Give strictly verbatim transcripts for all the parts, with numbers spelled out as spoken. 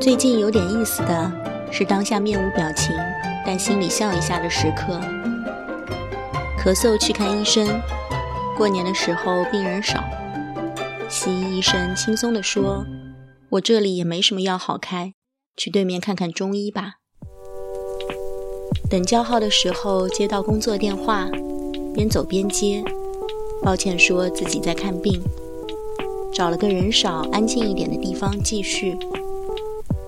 最近有点意思的是当下面无表情但心里笑一下的时刻。咳嗽去看医生，过年的时候病人少，西医医生轻松地说，我这里也没什么药好开，去对面看看中医吧。等叫号的时候接到工作电话，边走边接，抱歉说自己在看病，找了个人少安静一点的地方继续。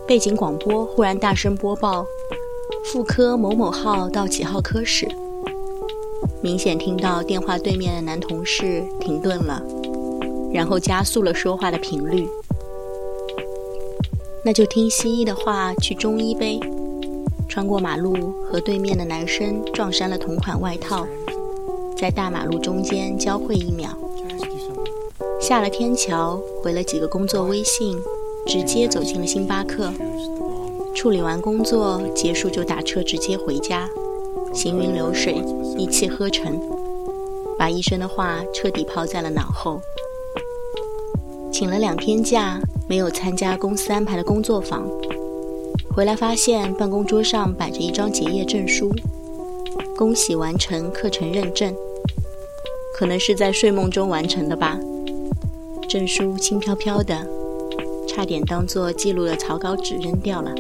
背景广播忽然大声播报，妇科某某号到几号科室，明显听到电话对面的男同事停顿了，然后加速了说话的频率。那就听西医的话去中医呗。穿过马路和对面的男生撞衫了同款外套，在大马路中间交汇一秒，下了天桥，回了几个工作微信，直接走进了星巴克，处理完工作结束就打车直接回家，行云流水，一气呵成，把医生的话彻底抛在了脑后。请了两天假，没有参加公司安排的工作坊，回来发现办公桌上摆着一张结业证书，恭喜完成课程认证，可能是在睡梦中完成的吧。证书轻飘飘的，差点当作记录的草稿纸扔掉了。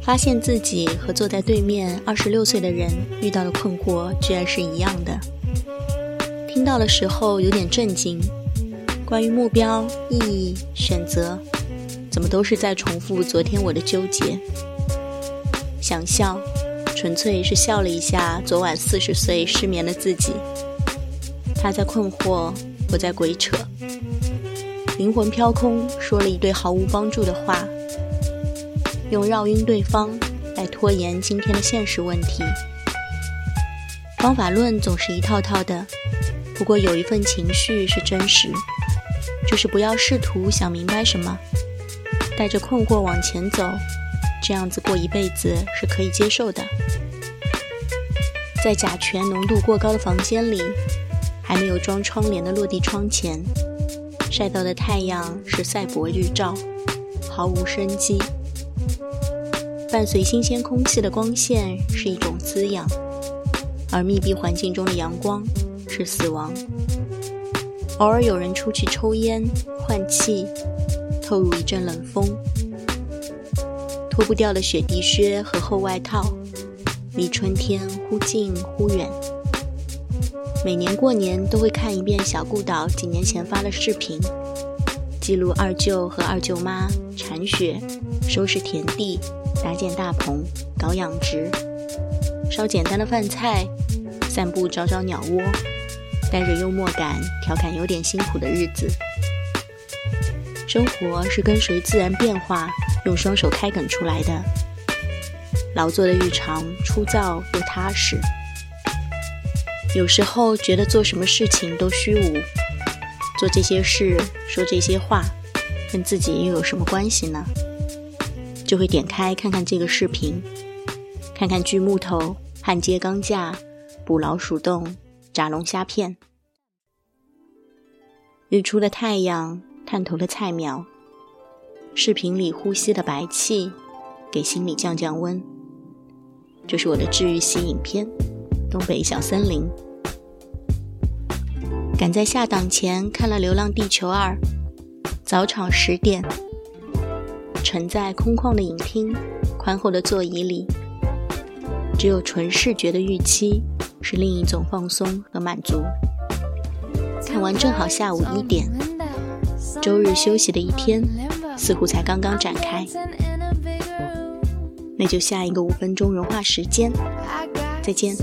发现自己和坐在对面二十六岁的人遇到的困惑居然是一样的。听到的时候有点震惊，关于目标、意义、选择，怎么都是在重复昨天我的纠结。想笑，纯粹是笑了一下昨晚四十岁失眠的自己。他在困惑，我在鬼扯，灵魂飘空，说了一堆毫无帮助的话，用绕晕对方来拖延今天的现实问题。方法论总是一套套的，不过有一份情绪是真实，就是不要试图想明白什么，带着困惑往前走，这样子过一辈子是可以接受的。在甲醛浓度过高的房间里，还没有装窗帘的落地窗前，晒到的太阳是赛博日照，毫无生机。伴随新鲜空气的光线是一种滋养，而密闭环境中的阳光是死亡。偶尔有人出去抽烟换气，透入一阵冷风，脱不掉的雪地靴和厚外套，离春天忽近忽远。每年过年都会看一遍小顾岛几年前发的视频，记录二舅和二舅妈铲雪、收拾田地、搭建大棚、搞养殖，烧简单的饭菜，散步找找鸟窝，带着幽默感调侃有点辛苦的日子。生活是跟随自然变化，用双手开埂出来的，劳作的日常粗糙又踏实。有时候觉得做什么事情都虚无，做这些事说这些话跟自己又有什么关系呢？就会点开看看这个视频，看看锯木头、焊接钢架、捕老鼠洞、炸龙虾片。日出的太阳，探头的菜苗，视频里呼吸的白气，给心里降降温。这是我的治愈系影片《东北小森林》。赶在下档前看了《流浪地球二》，早场十点，沉在空旷的影厅、宽厚的座椅里，只有纯视觉的预期，是另一种放松和满足。看完正好下午一点，周日休息的一天，似乎才刚刚展开。那就下一个五分钟融化时间，再见。